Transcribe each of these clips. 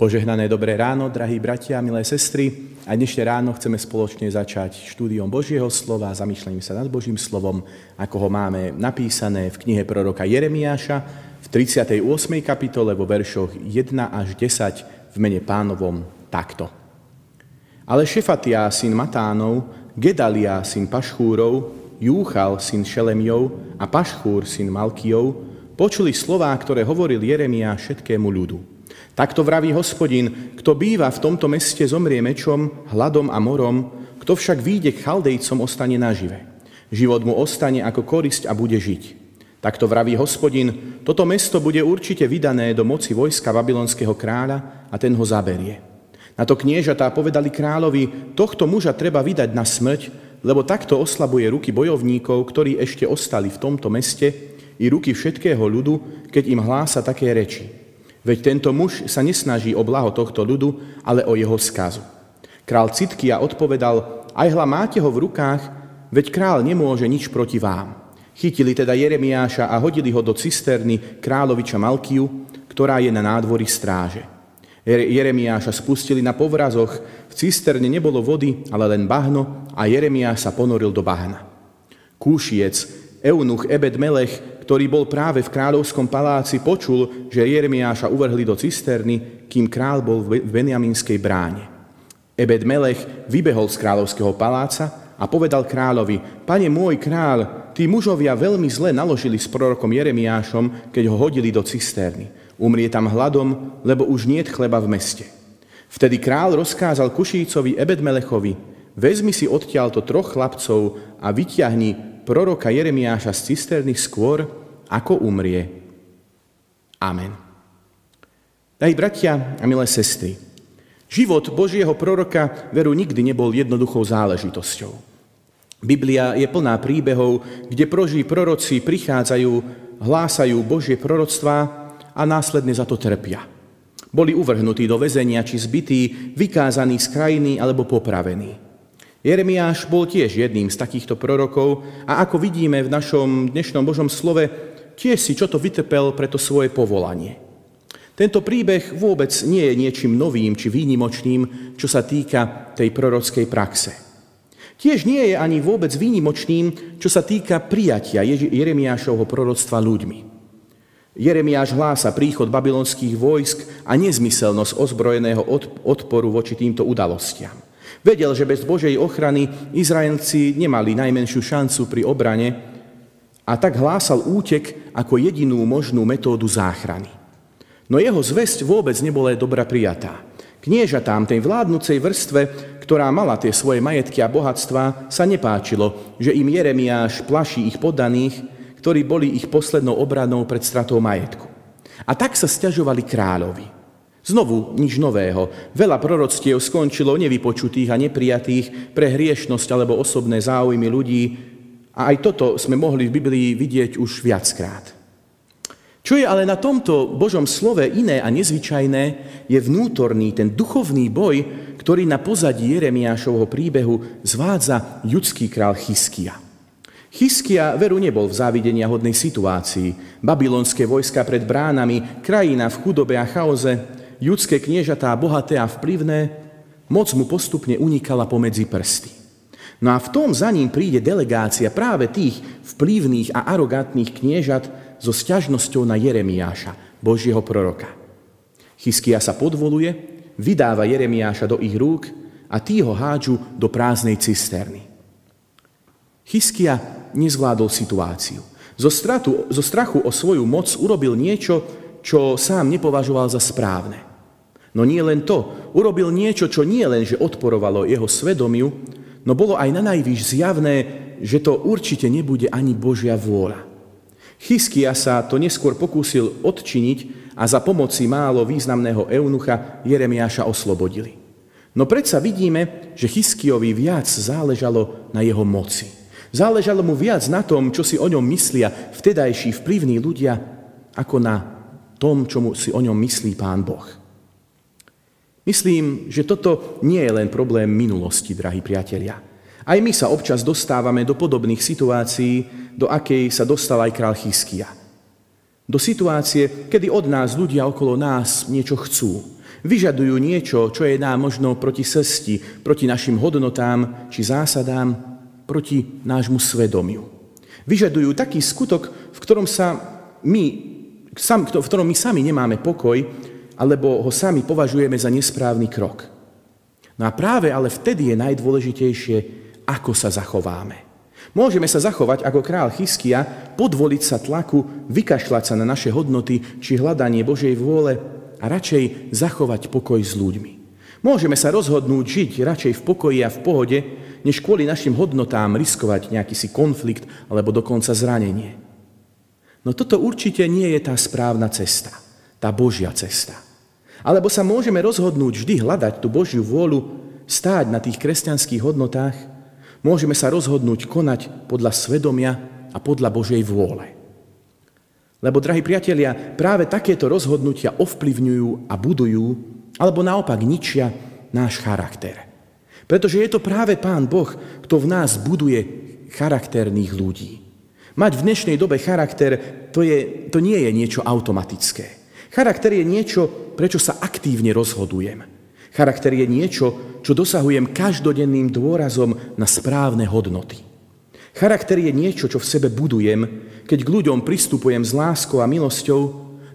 Požehnané dobré ráno, drahí bratia, milé sestry. A dnešné ráno chceme spoločne začať štúdiom Božieho slova, zamýšľaním sa nad Božím slovom, ako ho máme napísané v knihe proroka Jeremiáša v 38. kapitole vo veršoch 1 až 10 v mene Pánovom takto. Ale Šefatia, syn Matánov, Gedalia, syn Pašchúrov, Júchal, syn Šelemiov a Pašchúr, syn Malkiov, počuli slová, ktoré hovoril Jeremiáš všetkému ľudu. Takto vraví Hospodin, kto býva v tomto meste, zomrie mečom, hladom a morom, kto však výjde k Chaldejcom, ostane nažive. Život mu ostane ako korisť a bude žiť. Takto vraví Hospodin, toto mesto bude určite vydané do moci vojska babylonského kráľa a ten ho zaberie. Na to kniežatá povedali kráľovi, tohto muža treba vydať na smrť, lebo takto oslabuje ruky bojovníkov, ktorí ešte ostali v tomto meste, i ruky všetkého ľudu, keď im hlása také reči. Veď tento muž sa nesnaží o blaho tohto ľudu, ale o jeho skazu. Král Cidkia odpovedal, aj hla máte ho v rukách, veď král nemôže nič proti vám. Chytili teda Jeremiáša a hodili ho do cisterny kráľoviča Malkiu, ktorá je na nádvorí stráže. Jeremiáša spustili na povrazoch, v cisterne nebolo vody, ale len bahno a Jeremiáš sa ponoril do bahna. Kušíc, eunuch Ebed-Melech, ktorý bol práve v kráľovskom paláci, počul, že Jeremiáša uvrhli do cisterny, kým král bol v Benjamínskej bráne. Ebed-Melech vybehol z kráľovského paláca a povedal kráľovi, pane môj kráľ, tí mužovia veľmi zle naložili s prorokom Jeremiášom, keď ho hodili do cisterny. Umrie tam hladom, lebo už niet chleba v meste. Vtedy král rozkázal Kušícovi Ebed-Melechovi, vezmi si odtiaľto 3 chlapcov a vyťahni proroka Jeremiáša z cisterny skôr, ako umrie. Amen. Drahí bratia a milé sestry, život Božieho proroka veru nikdy nebol jednoduchou záležitosťou. Biblia je plná príbehov, kde proží proroci prichádzajú, hlásajú Božie proroctvá a následne za to trpia. Boli uvrhnutí do väzenia či zbytí, vykázaní z krajiny alebo popravení. Jeremiáš bol tiež jedným z takýchto prorokov a ako vidíme v našom dnešnom Božom slove, tiež si čo to vytrpel pre to svoje povolanie. Tento príbeh vôbec nie je niečím novým či výnimočným, čo sa týka tej prorockej praxe. Tiež nie je ani vôbec výnimočným, čo sa týka prijatia Jeremiášovho proroctva ľuďmi. Jeremiáš hlása príchod babylonských vojsk a nezmyselnosť ozbrojeného odporu voči týmto udalostiam. Vedel, že bez Božej ochrany Izraelci nemali najmenšiu šancu pri obrane a tak hlásal útek ako jedinú možnú metódu záchrany. No jeho zvesť vôbec nebola dobrá prijatá. Kniežatám tej vládnucej vrstve, ktorá mala tie svoje majetky a bohatstvá, sa nepáčilo, že im Jeremiáš plaší ich poddaných, ktorí boli ich poslednou obranou pred stratou majetku. A tak sa sťažovali kráľovi. Znovu nič nového. Veľa proroctiev skončilo nevypočutých a neprijatých pre hriešnosť alebo osobné záujmy ľudí. A aj toto sme mohli v Biblii vidieť už viackrát. Čo je ale na tomto Božom slove iné a nezvyčajné, je vnútorný, ten duchovný boj, ktorý na pozadí Jeremiášovho príbehu zvádza judský král Chyskia. Chyskia veru nebol v závideniahodnej situácii. Babylonské vojska pred bránami, krajina v chudobe a chaoze, judské kniežatá bohaté a vplyvné, moc mu postupne unikala pomedzi prsty. No a v tom za ním príde delegácia práve tých vplyvných a arogantných kniežat so sťažnosťou na Jeremiáša, Božieho proroka. Chyskia sa podvoluje, vydáva Jeremiáša do ich rúk a tí ho hádžu do prázdnej cisterny. Chyskia nezvládol situáciu. Zo strachu o svoju moc urobil niečo, čo sám nepovažoval za správne. No nie len to, urobil niečo, čo nie len, že odporovalo jeho svedomiu, no bolo aj nanajvýš zjavné, že to určite nebude ani Božia vôľa. Chyskia sa to neskôr pokúsil odčiniť a za pomoci málo významného eunucha Jeremiáša oslobodili. No predsa vidíme, že Chyskiovi viac záležalo na jeho moci. Záležalo mu viac na tom, čo si o ňom myslia vtedajší vplyvní ľudia, ako na tom, čo si o ňom myslí Pán Boh. Myslím, že toto nie je len problém minulosti, drahí priatelia. Aj my sa občas dostávame do podobných situácií, do akej sa dostal aj král Chyskia. Do situácie, kedy od nás ľudia okolo nás niečo chcú. Vyžadujú niečo, čo je nám možno proti srsti, proti našim hodnotám či zásadám, proti nášmu svedomiu. Vyžadujú taký skutok, v ktorom my sami nemáme pokoj, alebo ho sami považujeme za nesprávny krok. No a práve ale vtedy je najdôležitejšie, ako sa zachováme. Môžeme sa zachovať ako kráľ Chyskia, podvoliť sa tlaku, vykašľať sa na naše hodnoty či hľadanie Božej vôle a radšej zachovať pokoj s ľuďmi. Môžeme sa rozhodnúť žiť radšej v pokoji a v pohode, než kvôli našim hodnotám riskovať nejaký si konflikt alebo dokonca zranenie. No toto určite nie je tá správna cesta, tá Božia cesta. Alebo sa môžeme rozhodnúť vždy hľadať tú Božiu vôľu, stáť na tých kresťanských hodnotách, môžeme sa rozhodnúť konať podľa svedomia a podľa Božej vôle. Lebo, drahí priatelia, práve takéto rozhodnutia ovplyvňujú a budujú, alebo naopak ničia náš charakter. Pretože je to práve Pán Boh, kto v nás buduje charakterných ľudí. Mať v dnešnej dobe charakter, to nie je niečo automatické. Charakter je niečo, prečo sa aktívne rozhodujem. Charakter je niečo, čo dosahujem každodenným dôrazom na správne hodnoty. Charakter je niečo, čo v sebe budujem, keď k ľuďom pristupujem s láskou a milosťou,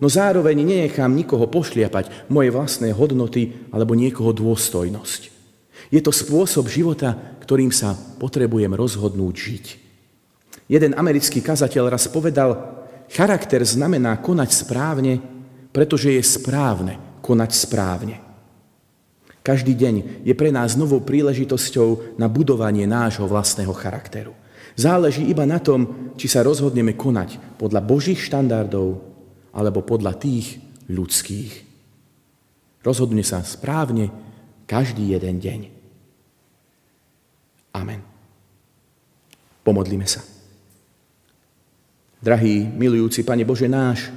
no zároveň nenechám nikoho pošliapať moje vlastné hodnoty alebo niekoho dôstojnosť. Je to spôsob života, ktorým sa potrebujem rozhodnúť žiť. Jeden americký kazateľ raz povedal, charakter znamená konať správne, pretože je správne konať správne. Každý deň je pre nás novou príležitosťou na budovanie nášho vlastného charakteru. Záleží iba na tom, či sa rozhodneme konať podľa Božích štandardov alebo podľa tých ľudských. Rozhodne sa správne každý jeden deň. Amen. Pomodlíme sa. Drahý, milujúci Pane Bože náš,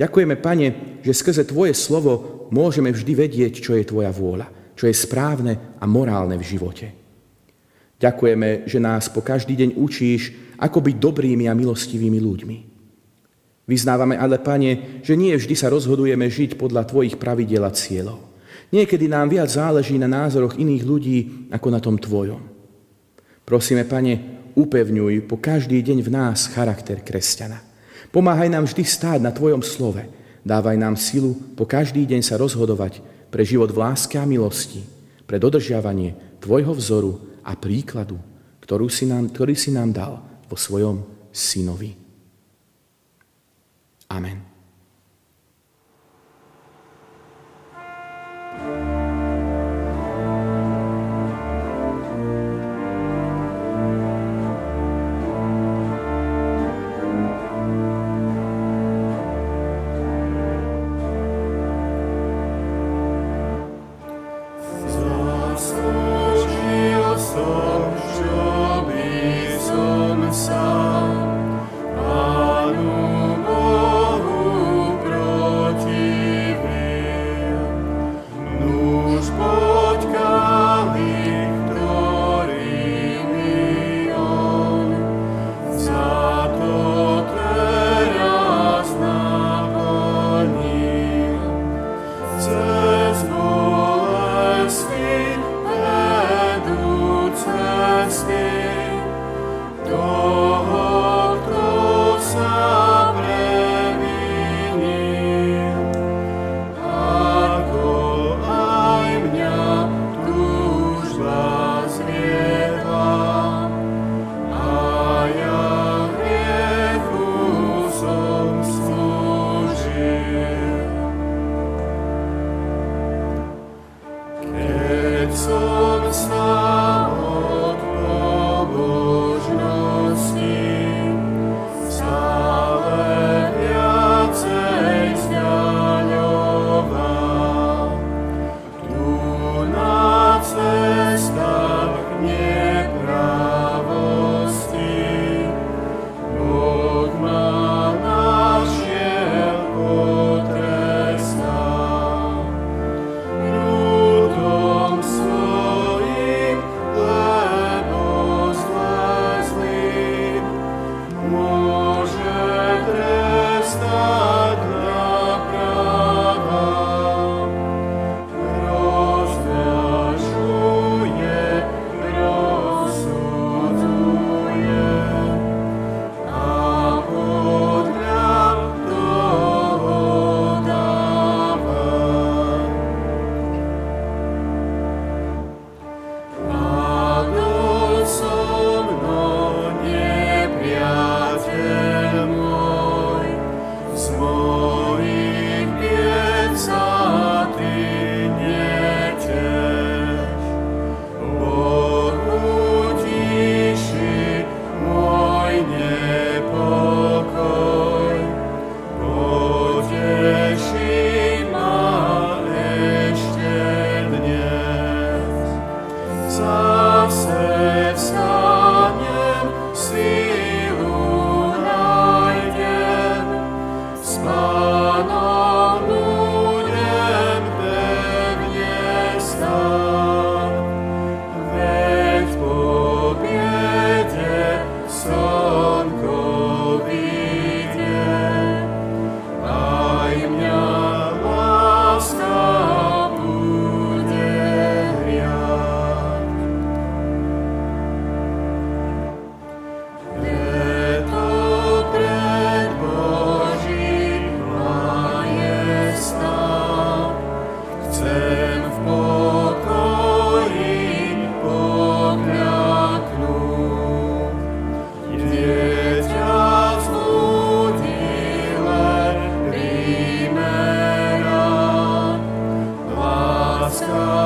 ďakujeme, Pane, že skrze Tvoje slovo môžeme vždy vedieť, čo je Tvoja vôľa, čo je správne a morálne v živote. Ďakujeme, že nás po každý deň učíš, ako byť dobrými a milostivými ľuďmi. Vyznávame ale, Pane, že nie vždy sa rozhodujeme žiť podľa Tvojich pravidiel a cieľov. Niekedy nám viac záleží na názoroch iných ľudí, ako na tom Tvojom. Prosíme, Pane, upevňuj po každý deň v nás charakter kresťana. Pomáhaj nám vždy stáť na Tvojom slove. Dávaj nám silu po každý deň sa rozhodovať pre život v láske a milosti, pre dodržiavanie Tvojho vzoru a príkladu, ktorý si nám dal vo svojom synovi. Amen.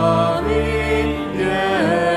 Slavy je.